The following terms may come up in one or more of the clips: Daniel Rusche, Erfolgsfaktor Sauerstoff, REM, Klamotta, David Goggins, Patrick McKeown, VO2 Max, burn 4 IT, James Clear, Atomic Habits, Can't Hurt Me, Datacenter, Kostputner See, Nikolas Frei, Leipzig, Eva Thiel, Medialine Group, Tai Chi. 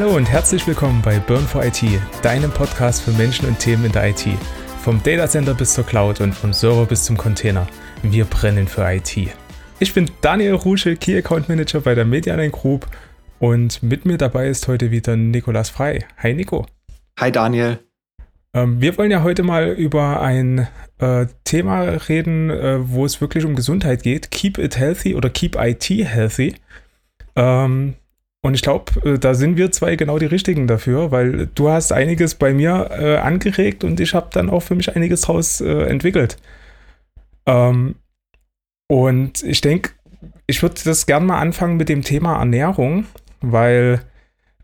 Hallo und herzlich willkommen bei burn 4 IT, deinem Podcast für Menschen und Themen in der IT. Vom Datacenter bis zur Cloud und vom Server bis zum Container. Wir brennen für IT. Ich bin Daniel Rusche, Key Account Manager bei der Medialine Group und mit mir dabei ist heute wieder Nikolas Frei. Hi Nico. Hi Daniel. Wir wollen ja heute mal über ein Thema reden, wo es wirklich um Gesundheit geht. Keep it healthy oder keep IT healthy. Und ich glaube, da sind wir zwei genau die Richtigen dafür, weil du hast einiges bei mir angeregt und ich habe dann auch für mich einiges draus entwickelt. Und ich denke, ich würde das gerne mal anfangen mit dem Thema Ernährung, weil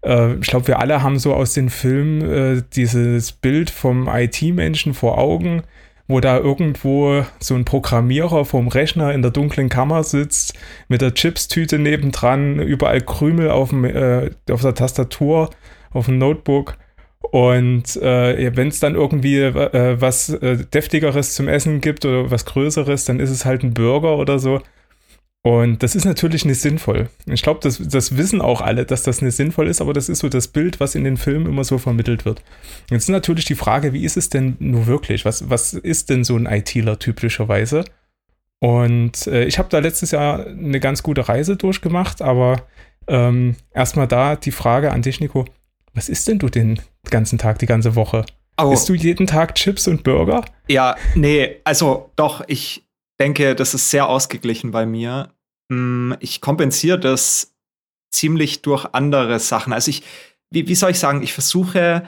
ich glaube, wir alle haben so aus den Filmen dieses Bild vom IT-Menschen vor Augen, wo da irgendwo so ein Programmierer vorm Rechner in der dunklen Kammer sitzt, mit der Chips-Tüte nebendran, überall Krümel auf der Tastatur, auf dem Notebook. Und wenn es dann irgendwie was Deftigeres zum Essen gibt oder was Größeres, dann ist es halt ein Burger oder so. Und das ist natürlich nicht sinnvoll. Ich glaube, das wissen auch alle, dass das nicht sinnvoll ist, aber das ist so das Bild, was in den Filmen immer so vermittelt wird. Jetzt ist natürlich die Frage, wie ist es denn nur wirklich? Was ist denn so ein ITler typischerweise? Und ich habe da letztes Jahr eine ganz gute Reise durchgemacht, aber erstmal da die Frage an dich, Nico. Was isst denn du den ganzen Tag, die ganze Woche? Oh. Isst du jeden Tag Chips und Burger? Ja, nee, also doch, ich denke, das ist sehr ausgeglichen bei mir. Ich kompensiere das ziemlich durch andere Sachen. Also wie soll ich sagen, ich versuche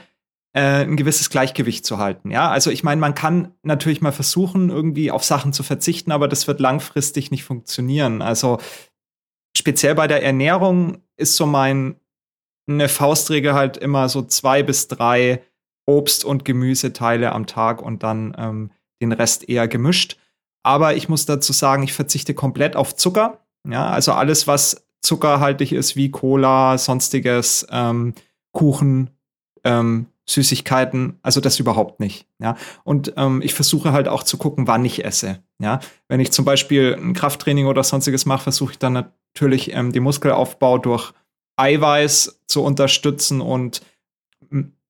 ein gewisses Gleichgewicht zu halten. Ja, also ich meine, man kann natürlich mal versuchen, irgendwie auf Sachen zu verzichten, aber das wird langfristig nicht funktionieren. Also speziell bei der Ernährung ist so eine Faustregel halt immer so 2 bis 3 Obst- und Gemüseteile am Tag und dann den Rest eher gemischt. Aber ich muss dazu sagen, ich verzichte komplett auf Zucker. Ja, also alles, was zuckerhaltig ist, wie Cola, sonstiges, Kuchen, Süßigkeiten, also das überhaupt nicht. Ja, und ich versuche halt auch zu gucken, wann ich esse. Ja, wenn ich zum Beispiel ein Krafttraining oder sonstiges mache, versuche ich dann natürlich den Muskelaufbau durch Eiweiß zu unterstützen und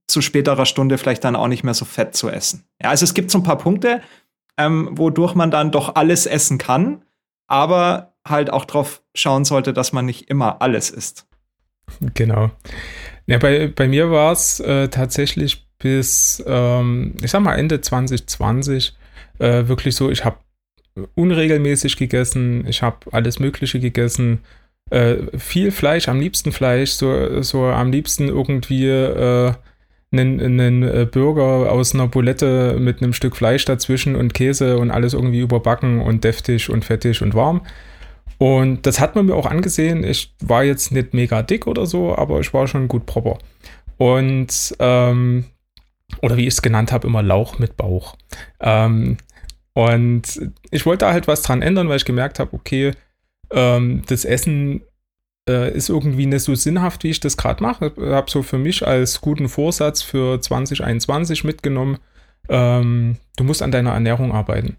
zu späterer Stunde vielleicht dann auch nicht mehr so fett zu essen. Ja, also es gibt so ein paar Punkte, wodurch man dann doch alles essen kann, aber halt auch drauf schauen sollte, dass man nicht immer alles isst. Genau. Ja, bei mir war es tatsächlich bis, ich sag mal, Ende 2020 wirklich so, ich habe unregelmäßig gegessen, ich habe alles Mögliche gegessen, viel Fleisch, am liebsten Fleisch, so am liebsten irgendwie einen Burger aus einer Bulette mit einem Stück Fleisch dazwischen und Käse und alles irgendwie überbacken und deftig und fettig und warm. Und das hat man mir auch angesehen. Ich war jetzt nicht mega dick oder so, aber ich war schon gut proper. Und, oder wie ich es genannt habe, immer Lauch mit Bauch. Und ich wollte da halt was dran ändern, weil ich gemerkt habe, okay, das Essen ist irgendwie nicht so sinnhaft, wie ich das gerade mache. Ich habe so für mich als guten Vorsatz für 2021 mitgenommen, du musst an deiner Ernährung arbeiten.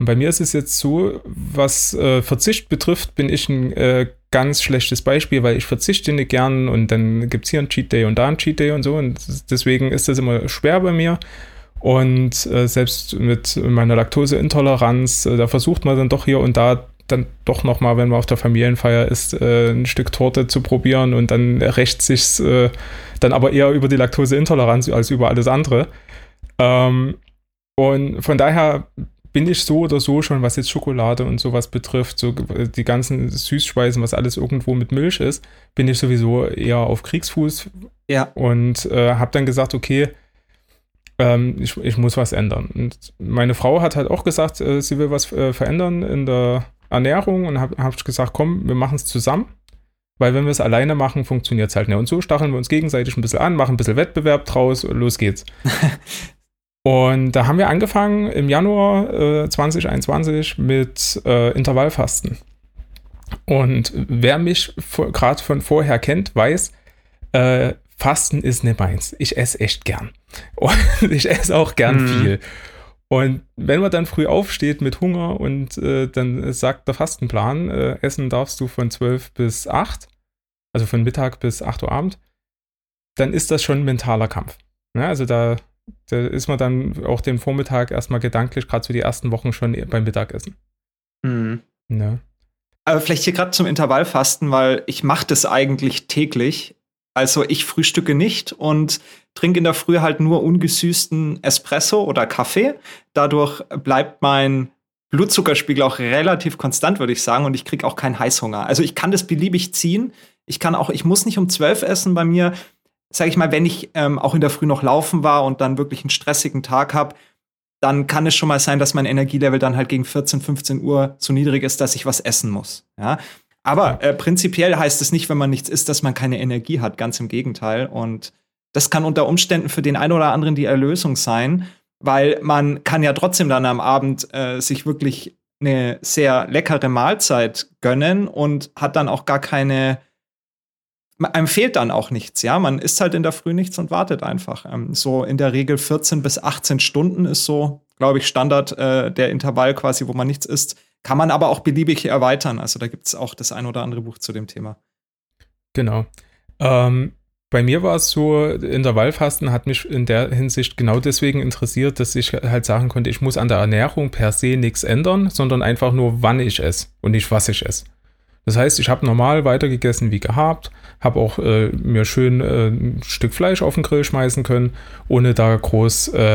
Und bei mir ist es jetzt so, was Verzicht betrifft, bin ich ein ganz schlechtes Beispiel, weil ich verzichte nicht gern und dann gibt es hier einen Cheat Day und da einen Cheat Day und so und deswegen ist das immer schwer bei mir. Und selbst mit meiner Laktoseintoleranz, da versucht man dann doch hier und da dann doch nochmal, wenn man auf der Familienfeier ist, ein Stück Torte zu probieren und dann rächt sich's dann aber eher über die Laktoseintoleranz als über alles andere. Und von daher bin ich so oder so schon, was jetzt Schokolade und sowas betrifft, so die ganzen Süßspeisen, was alles irgendwo mit Milch ist, bin ich sowieso eher auf Kriegsfuß. Ja. Und habe dann gesagt, okay, ich muss was ändern. Und meine Frau hat halt auch gesagt, sie will was verändern in der Ernährung und hab ich gesagt, komm, wir machen es zusammen, weil wenn wir es alleine machen, funktioniert es halt nicht. Und so stacheln wir uns gegenseitig ein bisschen an, machen ein bisschen Wettbewerb draus, los geht's. Und da haben wir angefangen im Januar 2021 mit Intervallfasten. Und wer mich gerade von vorher kennt, weiß, Fasten ist nicht meins. Ich esse echt gern. Und ich esse auch gern viel. Und wenn man dann früh aufsteht mit Hunger und dann sagt der Fastenplan, essen darfst du von 12 bis 8, also von Mittag bis 8 Uhr Abend. dann ist das schon ein mentaler Kampf. Ja, also da ist man dann auch den Vormittag erstmal gedanklich, gerade so die ersten Wochen schon beim Mittagessen. Mhm. Ja. Aber vielleicht hier gerade zum Intervallfasten, weil ich mache das eigentlich täglich. Also ich frühstücke nicht und trinke in der Früh halt nur ungesüßten Espresso oder Kaffee. Dadurch bleibt mein Blutzuckerspiegel auch relativ konstant, würde ich sagen. Und ich kriege auch keinen Heißhunger. Also ich kann das beliebig ziehen. Ich muss nicht um 12 essen bei mir. Sage ich mal, wenn ich auch in der Früh noch laufen war und dann wirklich einen stressigen Tag habe, dann kann es schon mal sein, dass mein Energielevel dann halt gegen 14, 15 Uhr so niedrig ist, dass ich was essen muss. Ja? Aber prinzipiell heißt es nicht, wenn man nichts isst, dass man keine Energie hat. Ganz im Gegenteil. Und das kann unter Umständen für den einen oder anderen die Erlösung sein, weil man kann ja trotzdem dann am Abend sich wirklich eine sehr leckere Mahlzeit gönnen und hat dann auch gar keine einem fehlt dann auch nichts, ja. Man isst halt in der Früh nichts und wartet einfach. So in der Regel 14 bis 18 Stunden ist so, glaube ich, Standard der Intervall quasi, wo man nichts isst. Kann man aber auch beliebig erweitern. Also da gibt es auch das ein oder andere Buch zu dem Thema. Genau. Bei mir war es so, Intervallfasten hat mich in der Hinsicht genau deswegen interessiert, dass ich halt sagen konnte, ich muss an der Ernährung per se nichts ändern, sondern einfach nur, wann ich esse und nicht, was ich esse. Das heißt, ich habe normal weitergegessen wie gehabt, habe auch mir schön ein Stück Fleisch auf den Grill schmeißen können, ohne da groß mir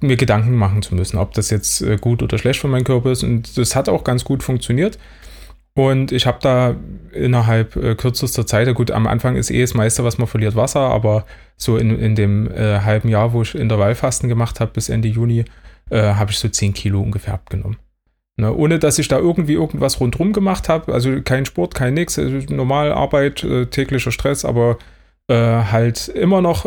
Gedanken machen zu müssen, ob das jetzt gut oder schlecht für meinen Körper ist. Und das hat auch ganz gut funktioniert. Und ich habe da innerhalb kürzester Zeit, gut, am Anfang ist das meiste, was man verliert, Wasser, aber so in dem halben Jahr, wo ich Intervallfasten gemacht habe, bis Ende Juni, habe ich so 10 Kilo ungefähr abgenommen. Ne, ohne dass ich da irgendwie irgendwas rundherum gemacht habe, also kein Sport, kein Nix, also normal Arbeit, täglicher Stress, aber halt immer noch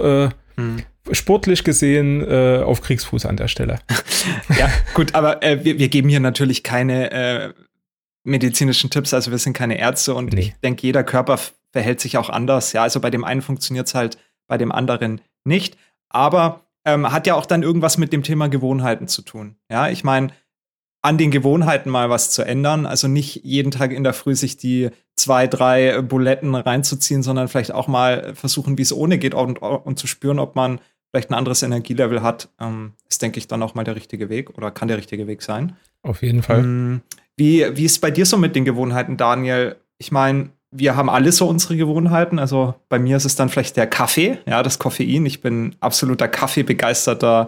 sportlich gesehen auf Kriegsfuß an der Stelle. Ja, gut, aber wir geben hier natürlich keine medizinischen Tipps, also wir sind keine Ärzte und Ich denke, jeder Körper verhält sich auch anders. Ja, also bei dem einen funktioniert es halt, bei dem anderen nicht, aber hat ja auch dann irgendwas mit dem Thema Gewohnheiten zu tun. Ja, ich meine, an den Gewohnheiten mal was zu ändern. Also nicht jeden Tag in der Früh sich die 2, 3 Buletten reinzuziehen, sondern vielleicht auch mal versuchen, wie es ohne geht und zu spüren, ob man vielleicht ein anderes Energielevel hat. Ist, denke ich, dann auch mal der richtige Weg oder kann der richtige Weg sein. Auf jeden Fall. Wie ist bei dir so mit den Gewohnheiten, Daniel? Ich meine, wir haben alle so unsere Gewohnheiten. Also bei mir ist es dann vielleicht der Kaffee, ja, das Koffein. Ich bin absoluter kaffeebegeisterter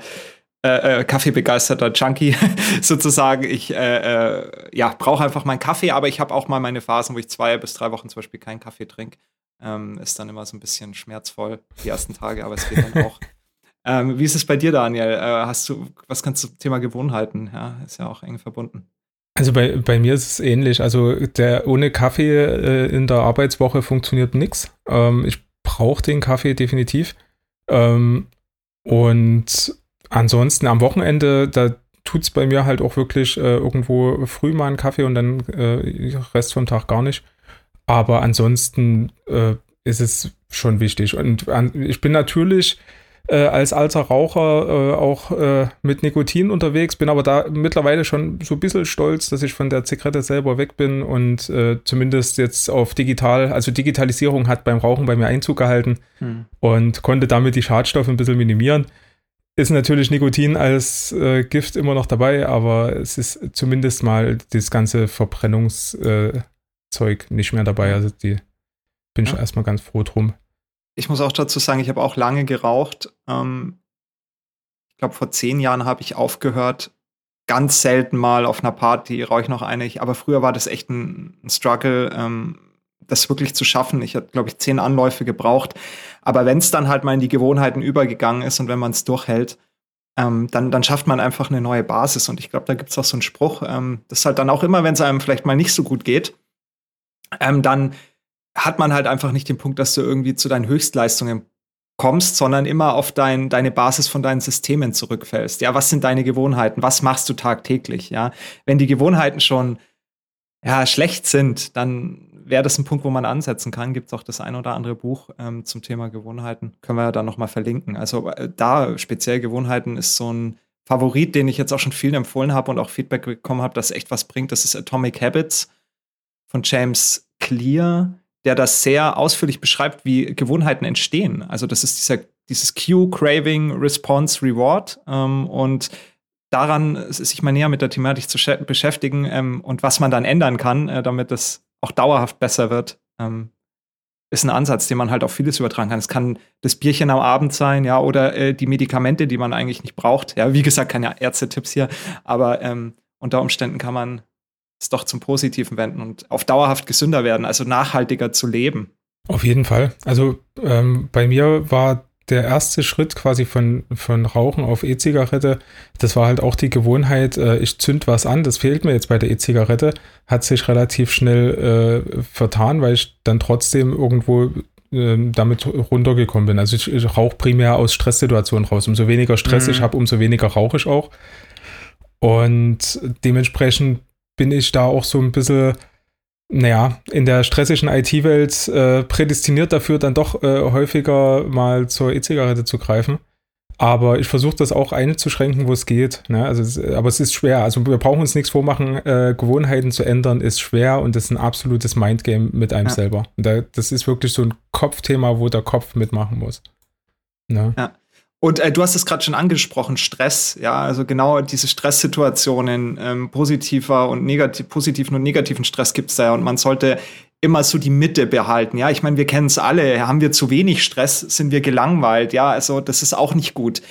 Junkie sozusagen. Ich brauche einfach meinen Kaffee, aber ich habe auch mal meine Phasen, wo ich 2 bis 3 Wochen zum Beispiel keinen Kaffee trinke. Ist dann immer so ein bisschen schmerzvoll die ersten Tage, aber es geht dann auch. Wie ist es bei dir, Daniel? Was kannst du zum Thema Gewohnheiten? Ja, ist ja auch eng verbunden. Also bei mir ist es ähnlich. Also ohne Kaffee in der Arbeitswoche funktioniert nichts. Ich brauche den Kaffee definitiv. Und ansonsten am Wochenende, da tut es bei mir halt auch wirklich irgendwo früh mal einen Kaffee und dann Rest vom Tag gar nicht. Aber ansonsten ist es schon wichtig. Und ich bin natürlich als alter Raucher auch mit Nikotin unterwegs, bin aber da mittlerweile schon so ein bisschen stolz, dass ich von der Zigarette selber weg bin und zumindest jetzt auf digital, also Digitalisierung hat beim Rauchen bei mir Einzug gehalten und konnte damit die Schadstoffe ein bisschen minimieren. Ist natürlich Nikotin als Gift immer noch dabei, aber es ist zumindest mal das ganze Verbrennungszeug nicht mehr dabei. Also die bin ich erstmal ganz froh drum. Ich muss auch dazu sagen, ich habe auch lange geraucht. Ich glaube, vor 10 Jahren habe ich aufgehört. Ganz selten mal auf einer Party rauche ich noch eine. Aber früher war das echt ein Struggle, das wirklich zu schaffen. Ich habe, glaube ich, 10 Anläufe gebraucht. Aber wenn es dann halt mal in die Gewohnheiten übergegangen ist und wenn man es durchhält, dann schafft man einfach eine neue Basis. Und ich glaube, da gibt es auch so einen Spruch, das ist halt dann auch immer, wenn es einem vielleicht mal nicht so gut geht, dann hat man halt einfach nicht den Punkt, dass du irgendwie zu deinen Höchstleistungen kommst, sondern immer auf deine Basis von deinen Systemen zurückfällst. Ja, was sind deine Gewohnheiten? Was machst du tagtäglich? Ja, wenn die Gewohnheiten schon schlecht sind, dann wäre das ein Punkt, wo man ansetzen kann. Gibt es auch das ein oder andere Buch zum Thema Gewohnheiten. Können wir ja dann nochmal verlinken. Also da speziell Gewohnheiten ist so ein Favorit, den ich jetzt auch schon vielen empfohlen habe und auch Feedback bekommen habe, dass echt was bringt. Das ist Atomic Habits von James Clear. der das sehr ausführlich beschreibt, wie Gewohnheiten entstehen. Also das ist dieses Cue, Craving, Response, Reward. Und daran sich mal näher mit der Thematik zu beschäftigen und was man dann ändern kann, damit das auch dauerhaft besser wird, ist ein Ansatz, den man halt auf vieles übertragen kann. Es kann das Bierchen am Abend sein, ja, oder die Medikamente, die man eigentlich nicht braucht. Ja, wie gesagt, keine Ärztetipps hier, aber unter Umständen kann man es doch zum Positiven wenden und auf dauerhaft gesünder werden, also nachhaltiger zu leben. Auf jeden Fall. Also bei mir war der erste Schritt quasi von Rauchen auf E-Zigarette, das war halt auch die Gewohnheit, ich zünd was an, das fehlt mir jetzt bei der E-Zigarette, hat sich relativ schnell vertan, weil ich dann trotzdem irgendwo damit runtergekommen bin. Also ich rauche primär aus Stresssituationen raus. Umso weniger Stress ich habe, umso weniger rauche ich auch. Und dementsprechend bin ich da auch so ein bisschen, naja, in der stressigen IT-Welt prädestiniert dafür, dann doch häufiger mal zur E-Zigarette zu greifen. Aber ich versuche das auch einzuschränken, wo es geht. Ne? Also, aber es ist schwer. Also wir brauchen uns nichts vormachen. Gewohnheiten zu ändern ist schwer und das ist ein absolutes Mindgame mit einem selber. Und das ist wirklich so ein Kopfthema, wo der Kopf mitmachen muss. Ne? Ja. Und du hast es gerade schon angesprochen, Stress, ja, also genau diese Stresssituationen, positiven und negativen Stress gibt es da ja und man sollte immer so die Mitte behalten, ja, ich meine, wir kennen es alle, haben wir zu wenig Stress, sind wir gelangweilt, ja, also das ist auch nicht gut.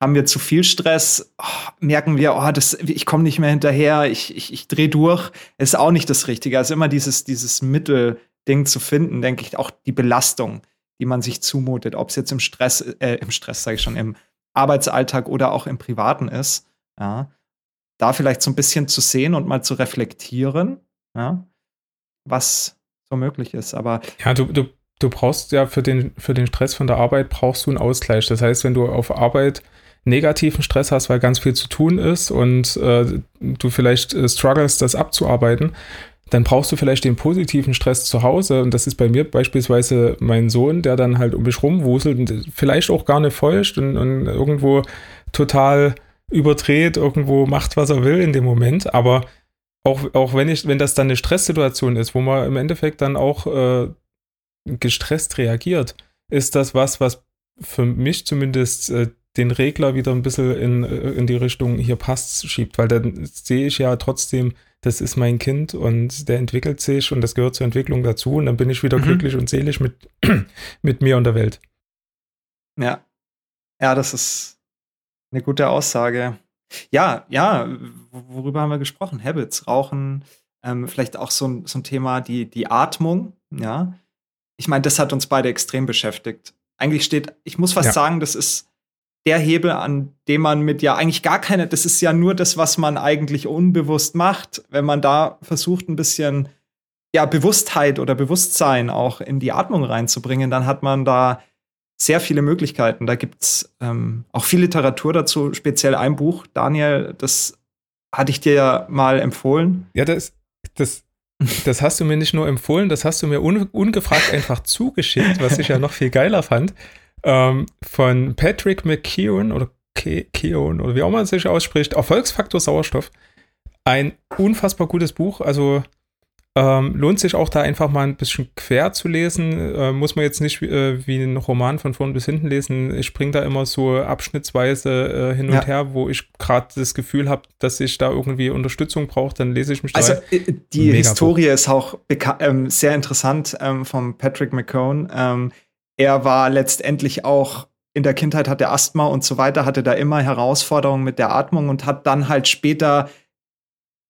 Haben wir zu viel Stress, merken wir, ich komme nicht mehr hinterher, ich drehe durch, ist auch nicht das Richtige, also immer dieses Mittelding zu finden, denke ich, auch die Belastung, die man sich zumutet, ob es jetzt im Arbeitsalltag oder auch im Privaten ist, ja, da vielleicht so ein bisschen zu sehen und mal zu reflektieren, ja, was so möglich ist. Aber ja, du brauchst ja für den Stress von der Arbeit brauchst du einen Ausgleich. Das heißt, wenn du auf Arbeit negativen Stress hast, weil ganz viel zu tun ist und du vielleicht struggles, das abzuarbeiten, dann brauchst du vielleicht den positiven Stress zu Hause. Und das ist bei mir beispielsweise mein Sohn, der dann halt um mich rumwuselt und vielleicht auch gar nicht feucht und irgendwo total überdreht, irgendwo macht, was er will in dem Moment. Aber auch wenn das dann eine Stresssituation ist, wo man im Endeffekt dann auch gestresst reagiert, ist das was für mich zumindest den Regler wieder ein bisschen in die Richtung hier passt, schiebt. Weil dann sehe ich ja trotzdem, das ist mein Kind und der entwickelt sich und das gehört zur Entwicklung dazu und dann bin ich wieder glücklich und selig mit mir und der Welt. Ja. Ja, das ist eine gute Aussage. Ja, worüber haben wir gesprochen? Habits, Rauchen, vielleicht auch so ein Thema, die Atmung, ja. Ich meine, das hat uns beide extrem beschäftigt. Eigentlich ich muss fast sagen, das ist der Hebel, an dem man mit ja eigentlich gar keine, das ist ja nur das, was man eigentlich unbewusst macht, wenn man da versucht, ein bisschen ja Bewusstheit oder Bewusstsein auch in die Atmung reinzubringen, dann hat man da sehr viele Möglichkeiten. Da gibt's auch viel Literatur dazu, speziell ein Buch, Daniel, das hatte ich dir ja mal empfohlen. Ja, das hast du mir nicht nur empfohlen, das hast du mir ungefragt einfach zugeschickt, was ich ja noch viel geiler fand. Von Patrick McKeown oder Keown oder wie auch man sich ausspricht, Erfolgsfaktor Sauerstoff. Ein unfassbar gutes Buch, also lohnt sich auch da einfach mal ein bisschen quer zu lesen. Muss man jetzt nicht wie einen Roman von vorn bis hinten lesen. Ich springe da immer so abschnittsweise hin und her, wo ich gerade das Gefühl habe, dass ich da irgendwie Unterstützung brauche, dann lese ich mich da. Also die Historie ist auch sehr interessant von Patrick McKeown. Er war letztendlich auch in der Kindheit, hatte Asthma und so weiter, hatte da immer Herausforderungen mit der Atmung und hat dann halt später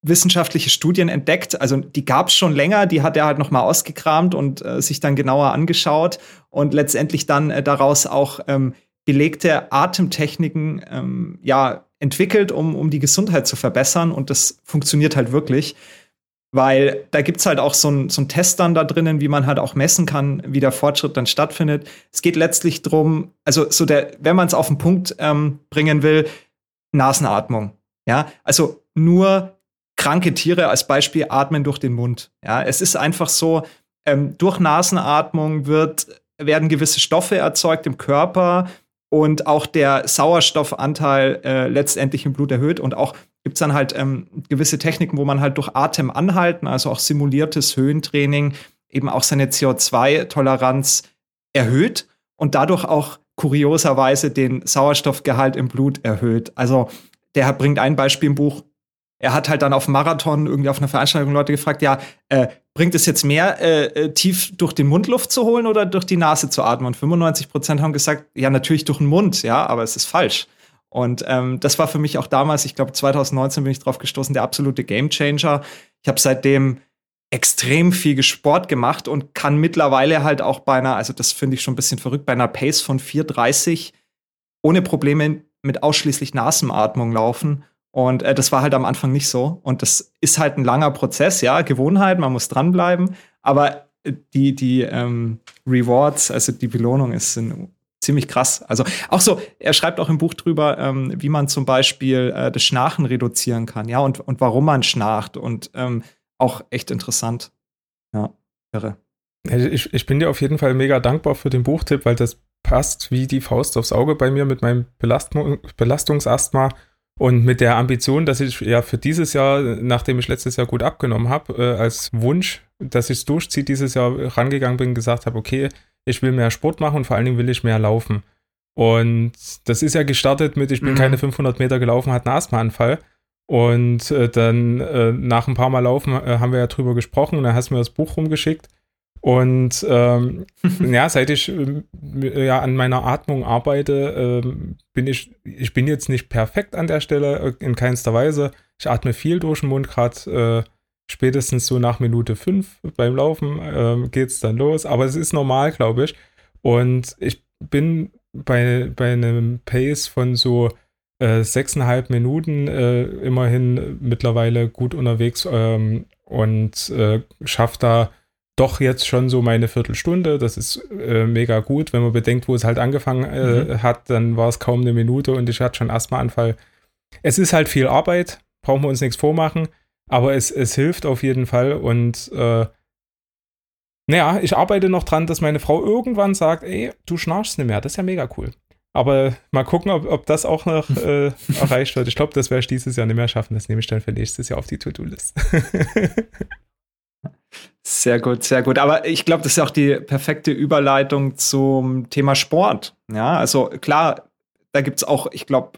wissenschaftliche Studien entdeckt. Also die gab es schon länger, die hat er halt nochmal ausgekramt und sich dann genauer angeschaut und letztendlich dann daraus auch belegte Atemtechniken entwickelt, um die Gesundheit zu verbessern. Und das funktioniert halt wirklich. Weil da gibt's halt auch so einen Test dann da drinnen, wie man halt auch messen kann, wie der Fortschritt dann stattfindet. Es geht letztlich drum, also wenn man es auf den Punkt bringen will, Nasenatmung. Ja, also nur kranke Tiere als Beispiel atmen durch den Mund. Ja, es ist einfach so, durch Nasenatmung werden gewisse Stoffe erzeugt im Körper und auch der Sauerstoffanteil letztendlich im Blut erhöht und auch gibt es dann halt gewisse Techniken, wo man halt durch Atem anhalten, also auch simuliertes Höhentraining eben auch seine CO2-Toleranz erhöht und dadurch auch kurioserweise den Sauerstoffgehalt im Blut erhöht. Also der bringt ein Beispiel im Buch. Er hat halt dann auf Marathon, irgendwie auf einer Veranstaltung Leute gefragt, ja, bringt es jetzt mehr, tief durch den Mund Luft zu holen oder durch die Nase zu atmen? Und 95% haben gesagt, ja, natürlich durch den Mund, ja, aber es ist falsch. Und das war für mich auch damals, ich glaube 2019 bin ich drauf gestoßen, der absolute Gamechanger. Ich habe seitdem extrem viel Sport gemacht und kann mittlerweile halt auch bei einer, also das finde ich schon ein bisschen verrückt, bei einer Pace von 4,30 ohne Probleme mit ausschließlich Nasenatmung laufen. Und das war halt am Anfang nicht so. Und das ist halt ein langer Prozess, ja, Gewohnheit, man muss dranbleiben. Aber die Rewards, also die Belohnung ist ein ziemlich krass. Also auch so, er schreibt auch im Buch drüber, wie man zum Beispiel das Schnarchen reduzieren kann, ja, und warum man schnarcht und auch echt interessant. Ja, irre. Ich bin dir auf jeden Fall mega dankbar für den Buchtipp, weil das passt wie die Faust aufs Auge bei mir mit meinem Belastungsasthma und mit der Ambition, dass ich ja für dieses Jahr, nachdem ich letztes Jahr gut abgenommen habe, als Wunsch, dass ich es durchziehe, dieses Jahr rangegangen bin und gesagt habe, okay, ich will mehr Sport machen und vor allen Dingen will ich mehr laufen. Und das ist ja gestartet mit, ich bin keine 500 Meter gelaufen, hatte einen Asthmaanfall. Und dann nach ein paar Mal Laufen haben wir ja drüber gesprochen und dann hast du mir das Buch rumgeschickt. Und ja, seit ich ja an meiner Atmung arbeite, bin ich bin jetzt nicht perfekt an der Stelle, in keinster Weise. Ich atme viel durch den Mund, gerade spätestens so nach Minute 5 beim Laufen geht's dann los. Aber es ist normal, glaube ich. Und ich bin bei einem Pace von so 6,5 Minuten immerhin mittlerweile gut unterwegs und schaffe da doch jetzt schon so meine Viertelstunde. Das ist mega gut. Wenn man bedenkt, wo es halt angefangen hat, dann war es kaum eine Minute und ich hatte schon Asthmaanfall. Es ist halt viel Arbeit, brauchen wir uns nichts vormachen. Aber es hilft auf jeden Fall und naja, ich arbeite noch dran, dass meine Frau irgendwann sagt, ey, du schnarchst nicht mehr, das ist ja mega cool. Aber mal gucken, ob das auch noch erreicht wird. Ich glaube, das werde ich dieses Jahr nicht mehr schaffen, das nehme ich dann für nächstes Jahr auf die To-Do-List. Sehr gut, sehr gut. Aber ich glaube, das ist auch die perfekte Überleitung zum Thema Sport. Ja, also klar, da gibt es auch, ich glaube,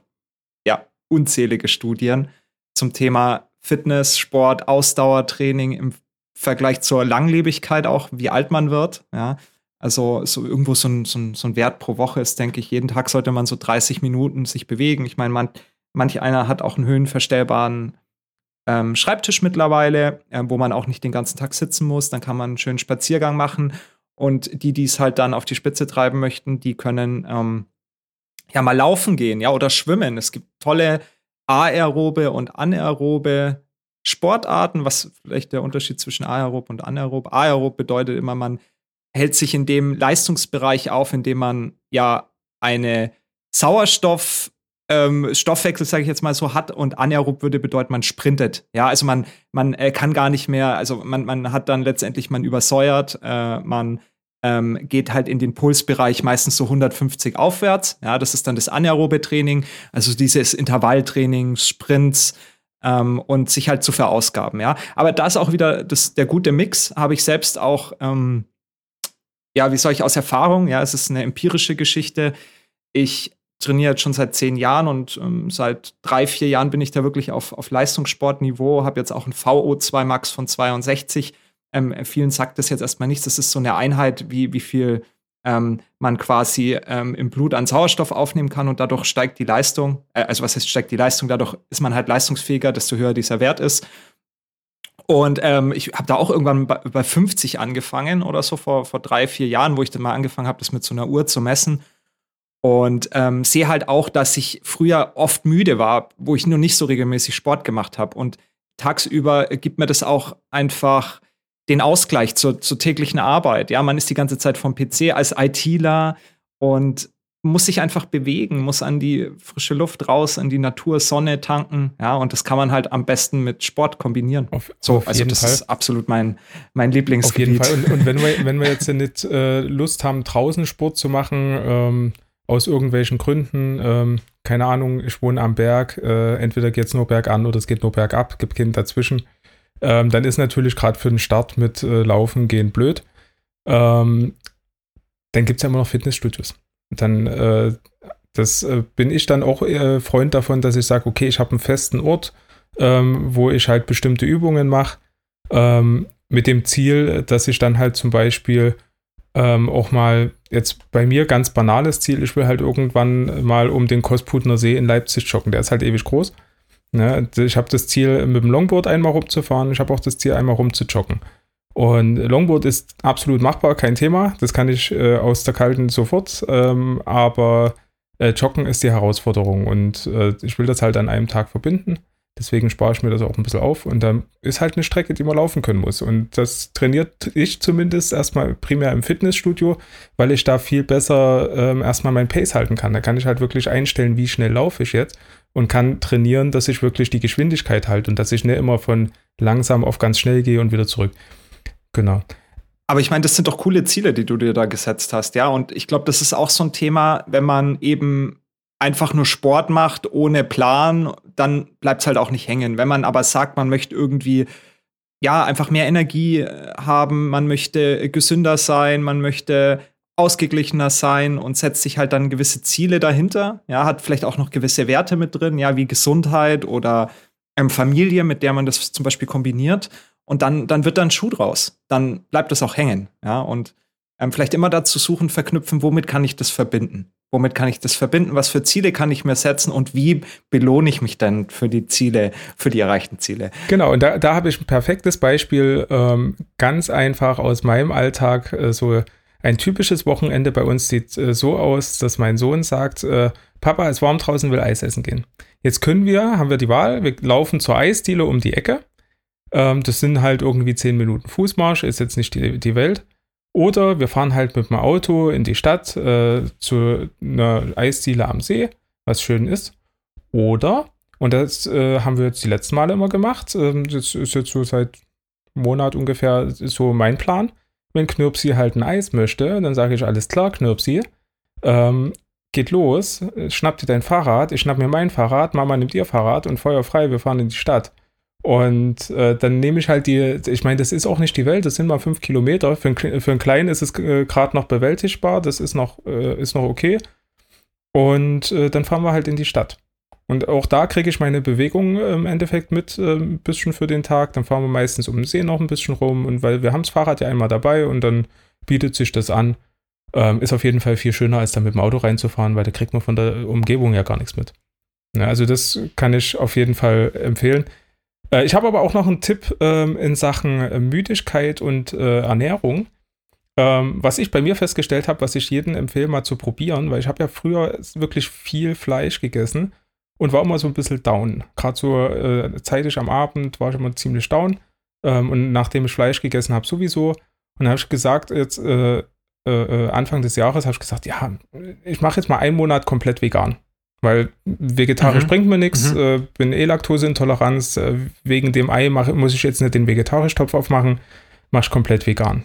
ja, unzählige Studien zum Thema Fitness, Sport, Ausdauertraining im Vergleich zur Langlebigkeit auch, wie alt man wird. Ja, also so irgendwo so ein Wert pro Woche ist, denke ich, jeden Tag sollte man so 30 Minuten sich bewegen. Ich meine, manch einer hat auch einen höhenverstellbaren Schreibtisch mittlerweile, wo man auch nicht den ganzen Tag sitzen muss. Dann kann man einen schönen Spaziergang machen. Und die es halt dann auf die Spitze treiben möchten, die können ja mal laufen gehen, ja, oder schwimmen. Es gibt tolle aerobe und anaerobe Sportarten, was vielleicht der Unterschied zwischen aerob und anaerob. Aerob bedeutet immer, man hält sich in dem Leistungsbereich auf, in dem man ja eine Stoffwechsel, sage ich jetzt mal so, hat, und anaerob würde bedeuten, man sprintet. Ja, also man kann gar nicht mehr, also man hat dann letztendlich, man übersäuert, man geht halt in den Pulsbereich meistens so 150 aufwärts. Ja, das ist dann das anaerobe Training, also dieses Intervalltraining, Sprints und sich halt zu verausgaben. Ja, aber da ist auch wieder der gute Mix, habe ich selbst auch, ja, wie soll ich, aus Erfahrung, ja, es ist eine empirische Geschichte. Ich trainiere jetzt schon seit 10 Jahren und seit 3-4 Jahren bin ich da wirklich auf Leistungssportniveau, habe jetzt auch einen VO2 Max von 62. Vielen sagt das jetzt erstmal nichts. Das ist so eine Einheit, wie viel man quasi im Blut an Sauerstoff aufnehmen kann und dadurch steigt die Leistung. Also was heißt steigt die Leistung? Dadurch ist man halt leistungsfähiger, desto höher dieser Wert ist. Und ich habe da auch irgendwann bei 50 angefangen oder so vor 3-4 Jahren, wo ich dann mal angefangen habe, das mit so einer Uhr zu messen. Und sehe halt auch, dass ich früher oft müde war, wo ich nur nicht so regelmäßig Sport gemacht habe. Und tagsüber gibt mir das auch einfach den Ausgleich zur täglichen Arbeit. Ja, man ist die ganze Zeit vom PC als ITler und muss sich einfach bewegen, muss an die frische Luft raus, an die Natur, Sonne tanken. Ja, und das kann man halt am besten mit Sport kombinieren. Auf jeden Fall. Ist absolut mein Lieblingsgebiet. Auf jeden Fall. Und wenn wir jetzt nicht Lust haben, draußen Sport zu machen, aus irgendwelchen Gründen, keine Ahnung, ich wohne am Berg, entweder geht es nur bergan oder es geht nur bergab, gibt keinen dazwischen. Dann ist natürlich gerade für den Start mit Laufen gehen blöd. dann gibt es ja immer noch Fitnessstudios. Und dann, bin ich dann auch Freund davon, dass ich sage, okay, ich habe einen festen Ort, wo ich halt bestimmte Übungen mache, mit dem Ziel, dass ich dann halt zum Beispiel auch mal, jetzt bei mir ganz banales Ziel, ich will halt irgendwann mal um den Kostputner See in Leipzig joggen, der ist halt ewig groß. Ne? Ich habe das Ziel, mit dem Longboard einmal rumzufahren, ich habe auch das Ziel, einmal rumzujoggen. Und Longboard ist absolut machbar, kein Thema, das kann ich aus der Kalten sofort, aber Joggen ist die Herausforderung und ich will das halt an einem Tag verbinden. Deswegen spare ich mir das auch ein bisschen auf. Und dann ist halt eine Strecke, die man laufen können muss. Und das trainiert ich zumindest erstmal primär im Fitnessstudio, weil ich da viel besser erstmal mein Pace halten kann. Da kann ich halt wirklich einstellen, wie schnell laufe ich jetzt und kann trainieren, dass ich wirklich die Geschwindigkeit halte und dass ich nicht immer von langsam auf ganz schnell gehe und wieder zurück. Genau. Aber ich meine, das sind doch coole Ziele, die du dir da gesetzt hast, ja. Und ich glaube, das ist auch so ein Thema, wenn man eben einfach nur Sport macht, ohne Plan, dann bleibt es halt auch nicht hängen. Wenn man aber sagt, man möchte irgendwie, ja, einfach mehr Energie haben, man möchte gesünder sein, man möchte ausgeglichener sein und setzt sich halt dann gewisse Ziele dahinter, ja, hat vielleicht auch noch gewisse Werte mit drin, ja, wie Gesundheit oder Familie, mit der man das zum Beispiel kombiniert. Und dann wird da ein Schuh draus. Dann bleibt das auch hängen, ja, und vielleicht immer dazu suchen, verknüpfen, womit kann ich das verbinden? Womit kann ich das verbinden? Was für Ziele kann ich mir setzen? Und wie belohne ich mich dann für die Ziele, für die erreichten Ziele? Genau, und da habe ich ein perfektes Beispiel, ganz einfach aus meinem Alltag. So ein typisches Wochenende bei uns sieht so aus, dass mein Sohn sagt, Papa, es ist warm draußen, will Eis essen gehen. Jetzt haben wir die Wahl, wir laufen zur Eisdiele um die Ecke. Das sind halt irgendwie 10 Minuten Fußmarsch, ist jetzt nicht die Welt. Oder wir fahren halt mit dem Auto in die Stadt zu einer Eisdiele am See, was schön ist. Oder, und das haben wir jetzt die letzten Male immer gemacht, das ist jetzt so seit einem Monat ungefähr so mein Plan. Wenn Knirpsi halt ein Eis möchte, dann sage ich, alles klar, Knirpsi, geht los, schnapp dir dein Fahrrad, ich schnapp mir mein Fahrrad, Mama nimmt ihr Fahrrad und Feuer frei, wir fahren in die Stadt. Und dann nehme ich halt ich meine, das ist auch nicht die Welt, das sind mal 5 Kilometer. Für einen Kleinen ist es gerade noch bewältigbar, das ist noch okay. Und dann fahren wir halt in die Stadt. Und auch da kriege ich meine Bewegung im Endeffekt mit ein bisschen für den Tag. Dann fahren wir meistens um den See noch ein bisschen rum. Und weil wir haben das Fahrrad ja einmal dabei und dann bietet sich das an. Ist auf jeden Fall viel schöner, als da mit dem Auto reinzufahren, weil da kriegt man von der Umgebung ja gar nichts mit. Ja, also das kann ich auf jeden Fall empfehlen. Ich habe aber auch noch einen Tipp in Sachen Müdigkeit und Ernährung. Was ich bei mir festgestellt habe, was ich jedem empfehle, mal zu probieren, weil ich habe ja früher wirklich viel Fleisch gegessen und war immer so ein bisschen down. Gerade so zeitig am Abend war ich immer ziemlich down und nachdem ich Fleisch gegessen habe sowieso. Und dann habe ich gesagt, jetzt Anfang des Jahres habe ich gesagt, ja, ich mache jetzt mal einen Monat komplett vegan. Weil vegetarisch bringt mir nichts, bin Laktoseintoleranz, wegen dem Ei muss ich jetzt nicht den Vegetarisch-Topf aufmachen, mach ich komplett vegan.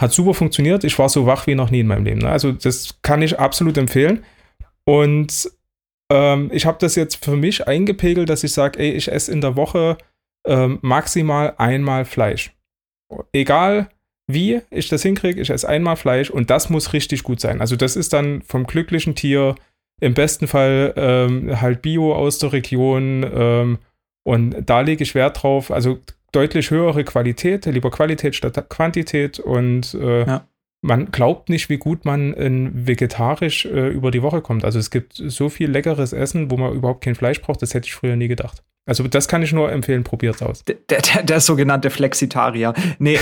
Hat super funktioniert, ich war so wach wie noch nie in meinem Leben. Ne? Also das kann ich absolut empfehlen und ich habe das jetzt für mich eingepegelt, dass ich sage, ey, ich esse in der Woche maximal einmal Fleisch. Egal wie ich das hinkriege, ich esse einmal Fleisch und das muss richtig gut sein. Also das ist dann vom glücklichen Tier, im besten Fall halt Bio aus der Region und da lege ich Wert drauf. Also deutlich höhere Qualität, lieber Qualität statt Quantität und man glaubt nicht, wie gut man in vegetarisch über die Woche kommt. Also es gibt so viel leckeres Essen, wo man überhaupt kein Fleisch braucht, das hätte ich früher nie gedacht. Also das kann ich nur empfehlen, probiert's aus. Der sogenannte Flexitarier. Nee,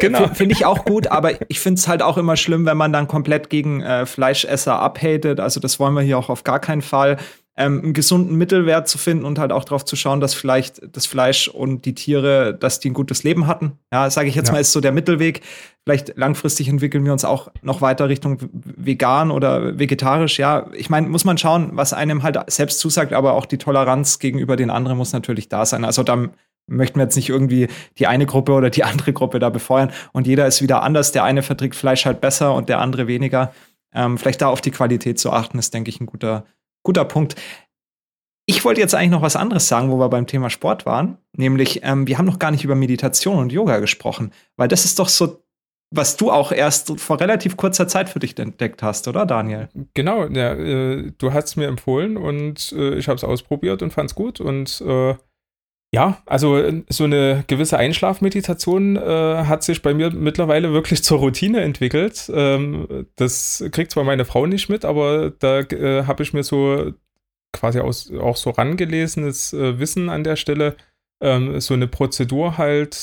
genau. Finde ich auch gut, aber ich finde es halt auch immer schlimm, wenn man dann komplett gegen Fleischesser abhatet. Also das wollen wir hier auch auf gar keinen Fall. Einen gesunden Mittelwert zu finden und halt auch drauf zu schauen, dass vielleicht das Fleisch und die Tiere, dass die ein gutes Leben hatten. Ja, sage ich jetzt mal, ist so der Mittelweg. Vielleicht langfristig entwickeln wir uns auch noch weiter Richtung vegan oder vegetarisch. Ja, ich meine, muss man schauen, was einem halt selbst zusagt, aber auch die Toleranz gegenüber den anderen muss natürlich da sein. Also da möchten wir jetzt nicht irgendwie die eine Gruppe oder die andere Gruppe da befeuern. Und jeder ist wieder anders. Der eine verträgt Fleisch halt besser und der andere weniger. Vielleicht da auf die Qualität zu achten, ist, denke ich, ein guter Punkt. Ich wollte jetzt eigentlich noch was anderes sagen, wo wir beim Thema Sport waren, nämlich wir haben noch gar nicht über Meditation und Yoga gesprochen, weil das ist doch so was du auch erst vor relativ kurzer Zeit für dich entdeckt hast, oder Daniel? Genau, ja, du hast es mir empfohlen und ich habe es ausprobiert und fand es gut und ja, also so eine gewisse Einschlafmeditation hat sich bei mir mittlerweile wirklich zur Routine entwickelt. Das kriegt zwar meine Frau nicht mit, aber da habe ich mir so quasi auch so rangelesenes Wissen an der Stelle, so eine Prozedur halt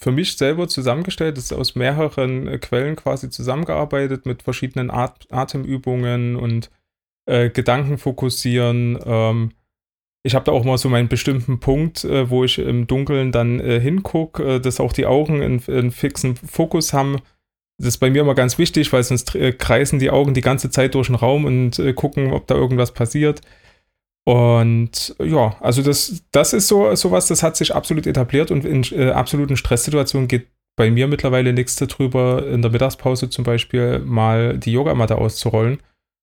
für mich selber zusammengestellt. Das ist aus mehreren Quellen quasi zusammengearbeitet mit verschiedenen Atemübungen und Gedanken fokussieren. Ich habe da auch mal so meinen bestimmten Punkt, wo ich im Dunkeln dann hingucke, dass auch die Augen einen fixen Fokus haben. Das ist bei mir immer ganz wichtig, weil sonst kreisen die Augen die ganze Zeit durch den Raum und gucken, ob da irgendwas passiert. Und ja, also das ist sowas, das hat sich absolut etabliert und in absoluten Stresssituationen geht bei mir mittlerweile nichts darüber, in der Mittagspause zum Beispiel mal die Yogamatte auszurollen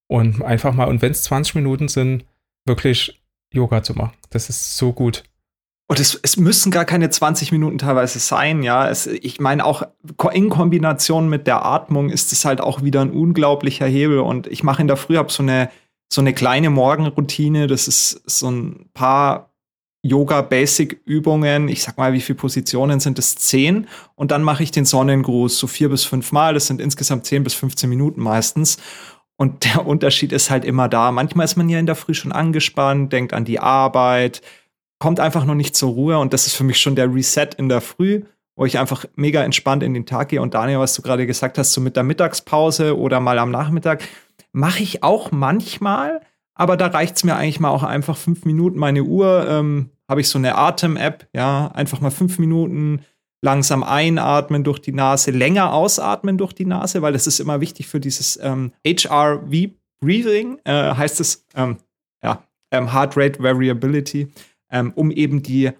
und einfach mal, und wenn es 20 Minuten sind, wirklich Yoga zu machen. Das ist so gut. Und es müssen gar keine 20 Minuten teilweise sein, ja. Ich meine, auch in Kombination mit der Atmung ist es halt auch wieder ein unglaublicher Hebel. Und ich mache in der Früh, habe so eine kleine Morgenroutine. Das ist so ein paar Yoga-Basic-Übungen. Ich sag mal, wie viele Positionen sind es? 10. Und dann mache ich den Sonnengruß so 4 bis 5 Mal. Das sind insgesamt 10 bis 15 Minuten meistens. Und der Unterschied ist halt immer da. Manchmal ist man ja in der Früh schon angespannt, denkt an die Arbeit, kommt einfach noch nicht zur Ruhe. Und das ist für mich schon der Reset in der Früh, wo ich einfach mega entspannt in den Tag gehe. Und Daniel, was du gerade gesagt hast, so mit der Mittagspause oder mal am Nachmittag, mache ich auch manchmal. Aber da reicht es mir eigentlich mal auch einfach 5 Minuten. Meine Uhr, habe ich so eine Atem-App, ja, einfach mal 5 Minuten langsam einatmen durch die Nase, länger ausatmen durch die Nase, weil das ist immer wichtig für dieses HRV-Breathing, heißt es, Heart Rate Variability, um eben die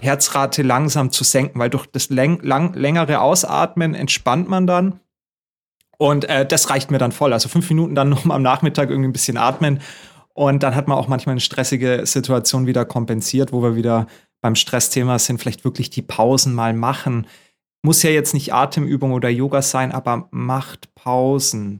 Herzrate langsam zu senken, weil durch das längere Ausatmen entspannt man dann und das reicht mir dann voll. Also 5 Minuten dann nochmal am Nachmittag irgendwie ein bisschen atmen und dann hat man auch manchmal eine stressige Situation wieder kompensiert, wo wir wieder beim Stressthema sind, vielleicht wirklich die Pausen mal machen. Muss ja jetzt nicht Atemübung oder Yoga sein, aber macht Pausen.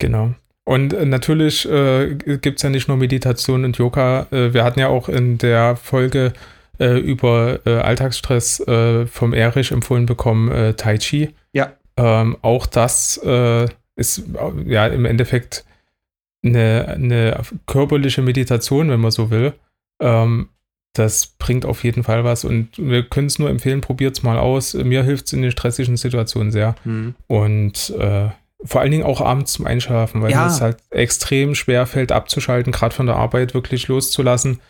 Genau. Und natürlich gibt es ja nicht nur Meditation und Yoga. Wir hatten ja auch in der Folge über Alltagsstress vom Erich empfohlen bekommen, Tai Chi. Ja. Auch das ist ja im Endeffekt eine körperliche Meditation, wenn man so will. Das bringt auf jeden Fall was und wir können es nur empfehlen, probiert es mal aus. Mir hilft es in den stressigen Situationen sehr. Und vor allen Dingen auch abends zum Einschlafen, weil es halt extrem schwer fällt, abzuschalten, gerade von der Arbeit wirklich loszulassen.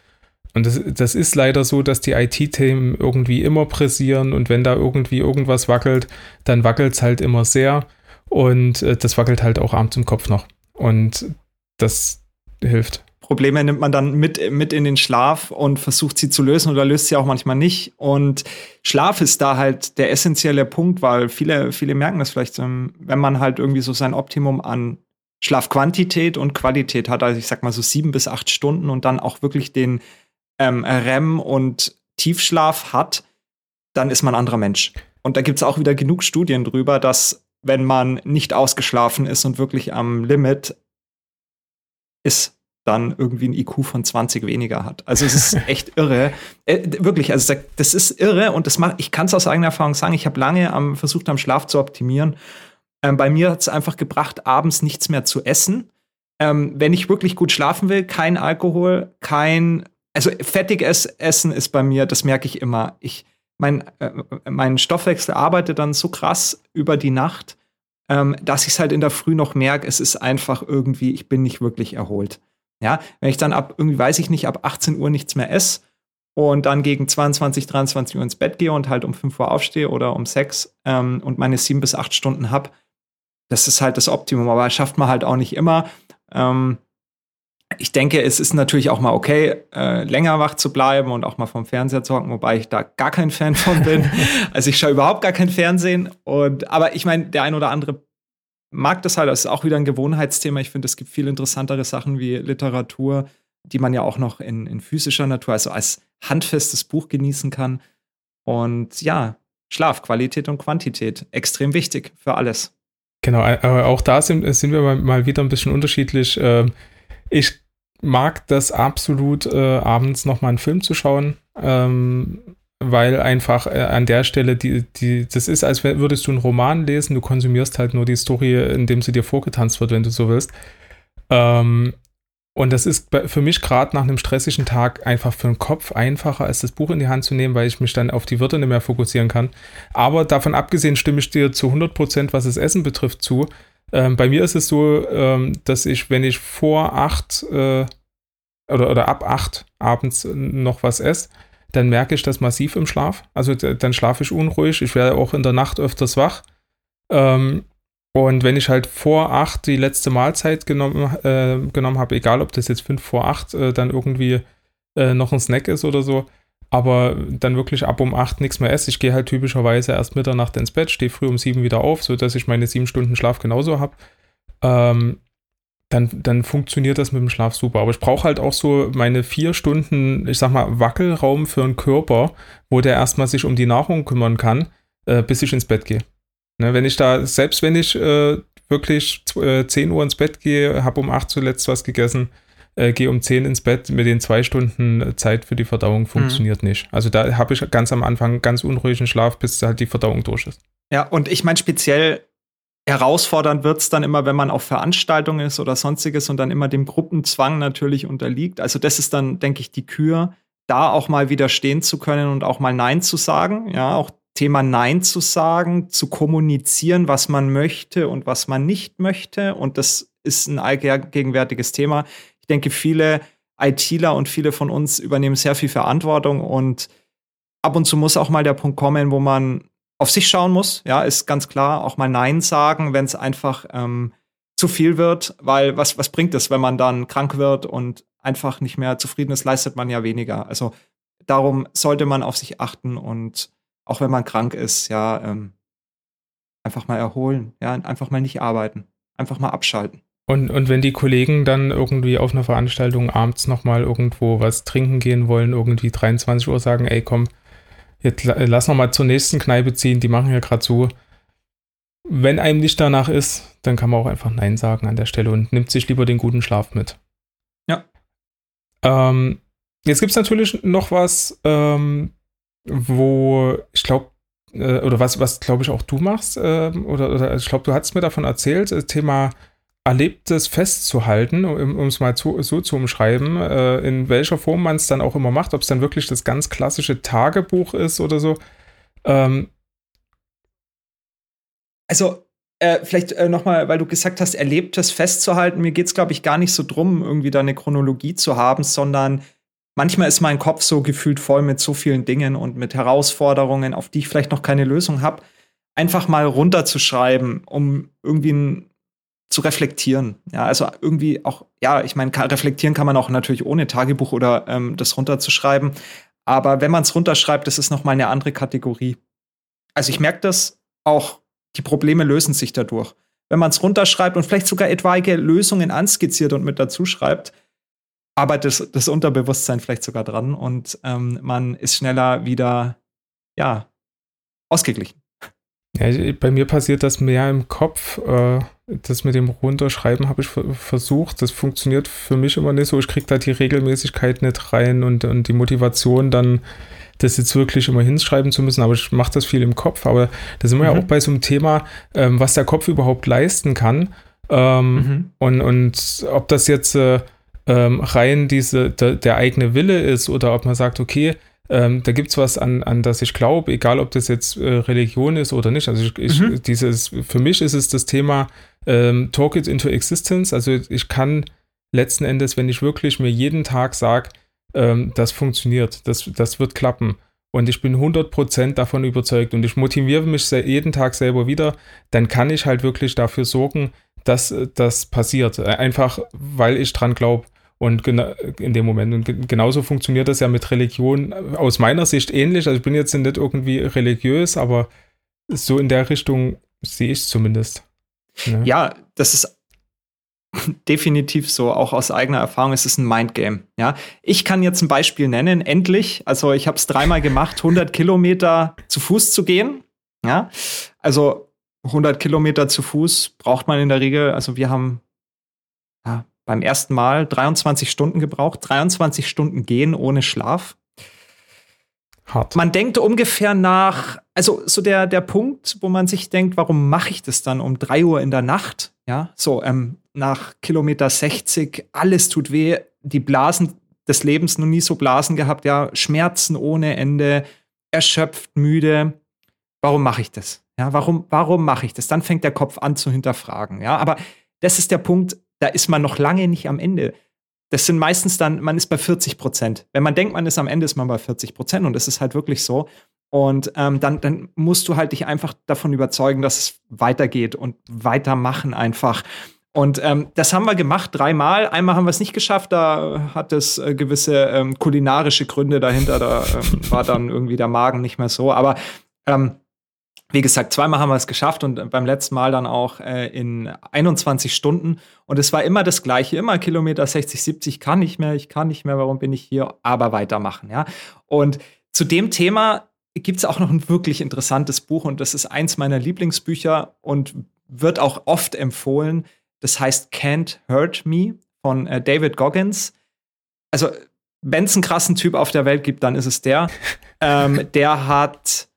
Und das ist leider so, dass die IT-Themen irgendwie immer pressieren und wenn da irgendwie irgendwas wackelt, dann wackelt es halt immer sehr und das wackelt halt auch abends im Kopf noch. Und das hilft. Probleme nimmt man dann mit in den Schlaf und versucht sie zu lösen oder löst sie auch manchmal nicht. Und Schlaf ist da halt der essentielle Punkt, weil viele merken das vielleicht, wenn man halt irgendwie so sein Optimum an Schlafquantität und Qualität hat, also ich sag mal so 7 bis 8 Stunden und dann auch wirklich den REM und Tiefschlaf hat, dann ist man ein anderer Mensch. Und da gibt es auch wieder genug Studien drüber, dass wenn man nicht ausgeschlafen ist und wirklich am Limit ist, dann irgendwie ein IQ von 20 weniger hat. Also es ist echt irre. Wirklich, also das ist irre und ich kann es aus eigener Erfahrung sagen, ich habe lange versucht, am Schlaf zu optimieren. Bei mir hat es einfach gebracht, abends nichts mehr zu essen. Wenn ich wirklich gut schlafen will, kein Alkohol, also fettiges Essen ist bei mir, das merke ich immer. Mein Stoffwechsel arbeitet dann so krass über die Nacht, dass ich es halt in der Früh noch merke, es ist einfach irgendwie, ich bin nicht wirklich erholt. Ja, wenn ich dann ab 18 Uhr nichts mehr esse und dann gegen 22, 23 Uhr ins Bett gehe und halt um 5 Uhr aufstehe oder um 6 und meine 7 bis 8 Stunden habe, das ist halt das Optimum, aber das schafft man halt auch nicht immer. Ich denke, es ist natürlich auch mal okay, länger wach zu bleiben und auch mal vom Fernseher zu hocken, wobei ich da gar kein Fan von bin. Also ich schaue überhaupt gar kein Fernsehen. Aber ich meine, der ein oder andere mag das halt, das ist auch wieder ein Gewohnheitsthema. Ich finde, es gibt viel interessantere Sachen wie Literatur, die man ja auch noch in physischer Natur, also als handfestes Buch genießen kann. Und ja, Schlaf, Qualität und Quantität, extrem wichtig für alles. Genau, aber auch da sind wir mal wieder ein bisschen unterschiedlich. Ich mag das absolut, abends nochmal einen Film zu schauen, weil einfach an der Stelle, das ist, als würdest du einen Roman lesen, du konsumierst halt nur die Story, indem sie dir vorgetanzt wird, wenn du so willst. Und das ist für mich gerade nach einem stressigen Tag einfach für den Kopf einfacher, als das Buch in die Hand zu nehmen, weil ich mich dann auf die Wörter nicht mehr fokussieren kann. Aber davon abgesehen stimme ich dir zu 100%, was das Essen betrifft, zu. Bei mir ist es so, dass ich, wenn ich vor 8 oder ab 8 abends noch was esse, dann merke ich das massiv im Schlaf. Also dann schlafe ich unruhig. Ich werde auch in der Nacht öfters wach. Und wenn ich halt vor 8 die letzte Mahlzeit genommen habe, egal ob das jetzt 5 vor 8 dann irgendwie noch ein Snack ist oder so, aber dann wirklich ab um 8 nichts mehr esse. Ich gehe halt typischerweise erst Mitternacht ins Bett, stehe früh um 7 wieder auf, sodass ich meine 7 Stunden Schlaf genauso habe. Dann funktioniert das mit dem Schlaf super. Aber ich brauche halt auch so meine 4 Stunden, ich sag mal, Wackelraum für den Körper, wo der erstmal sich um die Nahrung kümmern kann, bis ich ins Bett gehe. Wenn ich da, selbst wenn ich wirklich 10 Uhr ins Bett gehe, habe um 8 zuletzt was gegessen, gehe um 10 ins Bett, mit den 2 Stunden Zeit für die Verdauung funktioniert nicht. Also da habe ich ganz am Anfang ganz unruhigen Schlaf, bis halt die Verdauung durch ist. Ja, und ich meine speziell herausfordernd wird es dann immer, wenn man auf Veranstaltungen ist oder sonstiges und dann immer dem Gruppenzwang natürlich unterliegt. Also das ist dann, denke ich, die Kür, da auch mal widerstehen zu können und auch mal Nein zu sagen, ja, auch Thema Nein zu sagen, zu kommunizieren, was man möchte und was man nicht möchte. Und das ist ein allgegenwärtiges Thema. Ich denke, viele ITler und viele von uns übernehmen sehr viel Verantwortung. Und ab und zu muss auch mal der Punkt kommen, wo man auf sich schauen muss. Ja, ist ganz klar, auch mal Nein sagen, wenn es einfach zu viel wird. Weil was bringt es, wenn man dann krank wird und einfach nicht mehr zufrieden ist, leistet man ja weniger. Also darum sollte man auf sich achten und auch wenn man krank ist, ja, einfach mal erholen, ja, einfach mal nicht arbeiten, einfach mal abschalten. Und wenn die Kollegen dann irgendwie auf einer Veranstaltung abends nochmal irgendwo was trinken gehen wollen, irgendwie 23 Uhr sagen, ey, komm, jetzt lass nochmal zur nächsten Kneipe ziehen, die machen ja gerade so. Wenn einem nicht danach ist, dann kann man auch einfach Nein sagen an der Stelle und nimmt sich lieber den guten Schlaf mit. Ja. Jetzt gibt es natürlich noch was, wo ich glaube, oder was glaube ich auch du machst, oder ich glaube, du hast mir davon erzählt, das Thema Erlebtes festzuhalten, um es mal so zu umschreiben, in welcher Form man es dann auch immer macht, ob es dann wirklich das ganz klassische Tagebuch ist oder so. Also vielleicht nochmal, weil du gesagt hast, Erlebtes festzuhalten, mir geht es, glaube ich, gar nicht so drum, irgendwie da eine Chronologie zu haben, sondern manchmal ist mein Kopf so gefühlt voll mit so vielen Dingen und mit Herausforderungen, auf die ich vielleicht noch keine Lösung habe, einfach mal runterzuschreiben, um irgendwie zu reflektieren. Ja, also irgendwie auch, ja, ich meine, reflektieren kann man auch natürlich ohne Tagebuch oder das runterzuschreiben. Aber wenn man es runterschreibt, das ist nochmal eine andere Kategorie. Also ich merke das auch, die Probleme lösen sich dadurch. Wenn man es runterschreibt und vielleicht sogar etwaige Lösungen anskizziert und mit dazu schreibt, arbeitet das Unterbewusstsein vielleicht sogar dran und man ist schneller wieder, ja, ausgeglichen. Ja, bei mir passiert das mehr im Kopf. Das mit dem Runterschreiben habe ich versucht. Das funktioniert für mich immer nicht so. Ich kriege da die Regelmäßigkeit nicht rein und die Motivation dann, das jetzt wirklich immer hinschreiben zu müssen. Aber ich mache das viel im Kopf. Aber da sind wir ja auch bei so einem Thema, was der Kopf überhaupt leisten kann. Und ob das jetzt rein der eigene Wille ist oder ob man sagt, okay, da gibt es was, an das ich glaube, egal ob das jetzt Religion ist oder nicht. Also für mich ist es das Thema Talk it into existence. Also ich kann letzten Endes, wenn ich wirklich mir jeden Tag sage, das funktioniert, das wird klappen. Und ich bin 100% davon überzeugt und ich motiviere mich jeden Tag selber wieder, dann kann ich halt wirklich dafür sorgen, dass das passiert. Einfach, weil ich dran glaube und in dem Moment. Und genauso funktioniert das ja mit Religion aus meiner Sicht ähnlich. Also ich bin jetzt nicht irgendwie religiös, aber so in der Richtung sehe ich es zumindest. Ne? Ja, das ist definitiv so, auch aus eigener Erfahrung, es ist ein Mindgame. Ja? Ich kann jetzt ein Beispiel nennen, endlich. Also ich habe es dreimal gemacht, 100 Kilometer zu Fuß zu gehen. Ja? Also 100 Kilometer zu Fuß braucht man in der Regel, also wir haben beim ersten Mal 23 Stunden gebraucht, 23 Stunden gehen ohne Schlaf. Hart. Man denkt ungefähr nach, also so der Punkt, wo man sich denkt, warum mache ich das dann um 3 Uhr in der Nacht? Ja, so nach Kilometer 60, alles tut weh, die Blasen des Lebens, noch nie so Blasen gehabt, ja, Schmerzen ohne Ende, erschöpft, müde. Warum mache ich das? Ja, warum mache ich das? Dann fängt der Kopf an zu hinterfragen, ja, aber das ist der Punkt, da ist man noch lange nicht am Ende. Das sind meistens dann, man ist bei 40%. Wenn man denkt, man ist am Ende, ist man bei 40% und das ist halt wirklich so. Und dann musst du halt dich einfach davon überzeugen, dass es weitergeht und weitermachen einfach. Und das haben wir gemacht, 3-mal. Einmal haben wir es nicht geschafft, da hat es gewisse kulinarische Gründe dahinter, da war dann irgendwie der Magen nicht mehr so. Aber wie gesagt, 2-mal haben wir es geschafft und beim letzten Mal dann auch in 21 Stunden. Und es war immer das Gleiche, immer Kilometer 60, 70, ich kann nicht mehr, warum bin ich hier? Aber weitermachen, ja. Und zu dem Thema gibt es auch noch ein wirklich interessantes Buch und das ist eins meiner Lieblingsbücher und wird auch oft empfohlen. Das heißt Can't Hurt Me von David Goggins. Also, wenn es einen krassen Typ auf der Welt gibt, dann ist es der. Der hat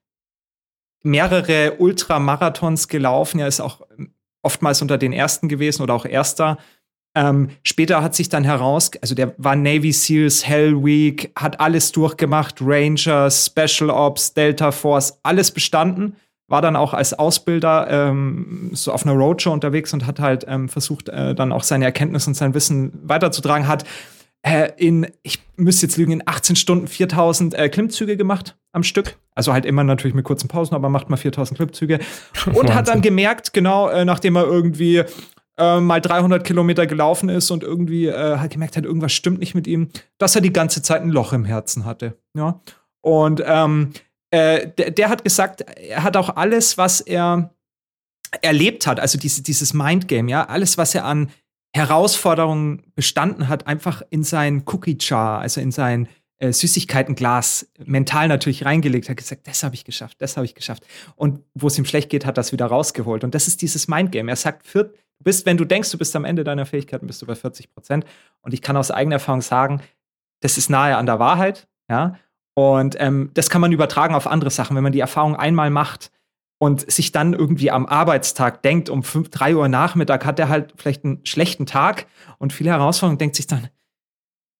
mehrere Ultramarathons gelaufen. Er ist auch oftmals unter den Ersten gewesen oder auch Erster. Später hat sich dann der war Navy Seals, Hell Week, hat alles durchgemacht, Rangers, Special Ops, Delta Force, alles bestanden, war dann auch als Ausbilder so auf einer Roadshow unterwegs und hat halt versucht, dann auch seine Erkenntnisse und sein Wissen weiterzutragen, hat ich müsste jetzt lügen, in 18 Stunden 4000 Klimmzüge gemacht am Stück. Also halt immer natürlich mit kurzen Pausen, aber macht mal 4000 Klimmzüge. Und Wahnsinn. Hat dann gemerkt, genau, nachdem er irgendwie mal 300 Kilometer gelaufen ist und irgendwie halt gemerkt hat, irgendwas stimmt nicht mit ihm, dass er die ganze Zeit ein Loch im Herzen hatte. Ja? Und der hat gesagt, er hat auch alles, was er erlebt hat, also dieses Mindgame, ja, alles, was er an Herausforderungen bestanden hat, einfach in sein Cookie Jar, also in sein Süßigkeitenglas mental natürlich reingelegt, hat gesagt, das habe ich geschafft. Und wo es ihm schlecht geht, hat das wieder rausgeholt. Und das ist dieses Mindgame. Er sagt, wenn du denkst, du bist am Ende deiner Fähigkeiten, bist du bei 40%. Und ich kann aus eigener Erfahrung sagen, das ist nahe an der Wahrheit. Ja? Und das kann man übertragen auf andere Sachen. Wenn man die Erfahrung einmal macht und sich dann irgendwie am Arbeitstag denkt, um 3 Uhr Nachmittag hat er halt vielleicht einen schlechten Tag und viele Herausforderungen, denkt sich dann,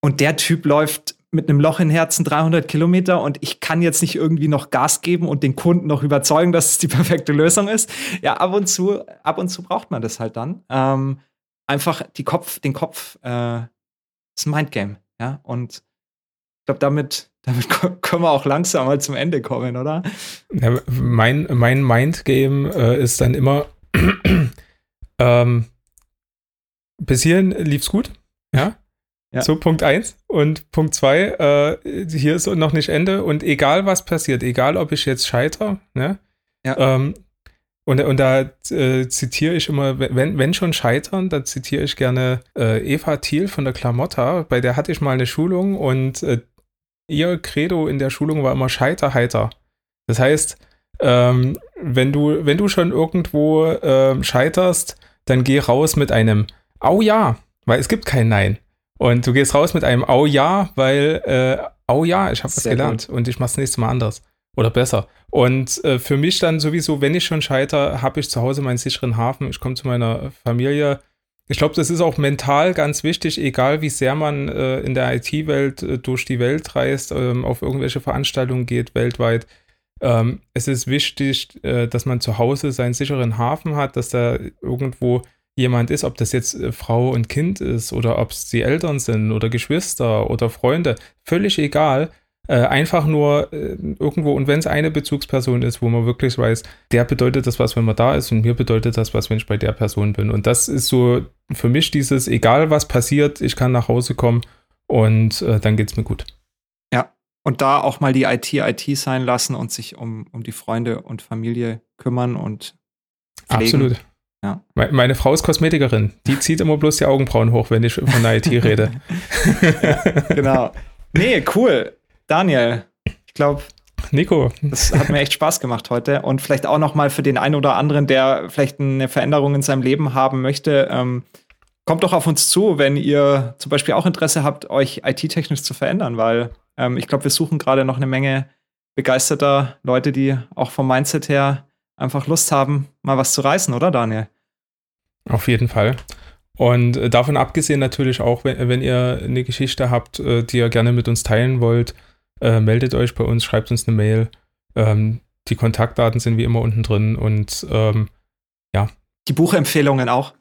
und der Typ läuft mit einem Loch im Herzen 300 Kilometer und ich kann jetzt nicht irgendwie noch Gas geben und den Kunden noch überzeugen, dass es die perfekte Lösung ist. Ja, ab und zu braucht man das halt dann. Einfach ist ein Mindgame. Ja? Und ich glaube, damit können wir auch langsam mal zum Ende kommen, oder? Ja, mein Mindgame ist dann immer bis hierhin lief's gut, ja? Ja. So, Punkt 1 und Punkt 2, hier ist noch nicht Ende und egal was passiert, egal ob ich jetzt scheitere, ne? Ja. Und da zitiere ich immer, wenn schon scheitern, dann zitiere ich gerne Eva Thiel von der Klamotta, bei der hatte ich mal eine Schulung und ihr Credo in der Schulung war immer scheiterheiter. Das heißt, wenn du schon irgendwo scheiterst, dann geh raus mit einem Au ja, weil es gibt kein Nein. Und du gehst raus mit einem Au ja, weil Au ja, ich habe was gelernt gut. Und ich mache das nächste Mal anders oder besser. Und für mich dann sowieso, wenn ich schon scheitere, habe ich zu Hause meinen sicheren Hafen. Ich komme zu meiner Familie. Ich glaube, das ist auch mental ganz wichtig, egal wie sehr man in der IT-Welt durch die Welt reist, auf irgendwelche Veranstaltungen geht weltweit. Es ist wichtig, dass man zu Hause seinen sicheren Hafen hat, dass da irgendwo jemand ist, ob das jetzt Frau und Kind ist oder ob es die Eltern sind oder Geschwister oder Freunde, völlig egal, einfach nur irgendwo, und wenn es eine Bezugsperson ist, wo man wirklich weiß, der bedeutet das was, wenn man da ist und mir bedeutet das was, wenn ich bei der Person bin, und das ist so für mich dieses, egal was passiert, ich kann nach Hause kommen und dann geht's mir gut. Ja, und da auch mal die IT sein lassen und sich um die Freunde und Familie kümmern und pflegen. Absolut. Ja. Meine Frau ist Kosmetikerin. Die zieht immer bloß die Augenbrauen hoch, wenn ich von IT rede. Ja, genau. Nee, cool. Daniel, ich glaube, Nico, das hat mir echt Spaß gemacht heute. Und vielleicht auch nochmal für den einen oder anderen, der vielleicht eine Veränderung in seinem Leben haben möchte, kommt doch auf uns zu, wenn ihr zum Beispiel auch Interesse habt, euch IT-technisch zu verändern, weil ich glaube, wir suchen gerade noch eine Menge begeisterter Leute, die auch vom Mindset her einfach Lust haben, mal was zu reißen, oder Daniel? Auf jeden Fall. Und davon abgesehen natürlich auch, wenn ihr eine Geschichte habt, die ihr gerne mit uns teilen wollt, meldet euch bei uns, schreibt uns eine Mail. Die Kontaktdaten sind wie immer unten drin und ja. Die Buchempfehlungen auch.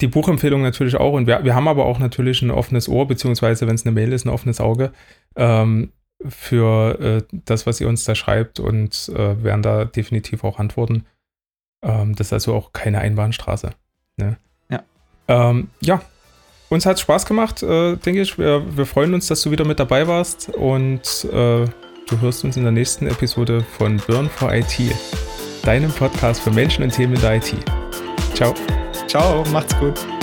Die Buchempfehlungen natürlich auch. Und wir haben aber auch natürlich ein offenes Ohr, beziehungsweise wenn es eine Mail ist, ein offenes Auge für das, was ihr uns da schreibt und werden da definitiv auch antworten. Das ist also auch keine Einbahnstraße. Ne? Ja. Ja, uns hat es Spaß gemacht, denke ich. Wir freuen uns, dass du wieder mit dabei warst und du hörst uns in der nächsten Episode von burn 4 IT, deinem Podcast für Menschen und Themen der IT. Ciao. Ciao, macht's gut.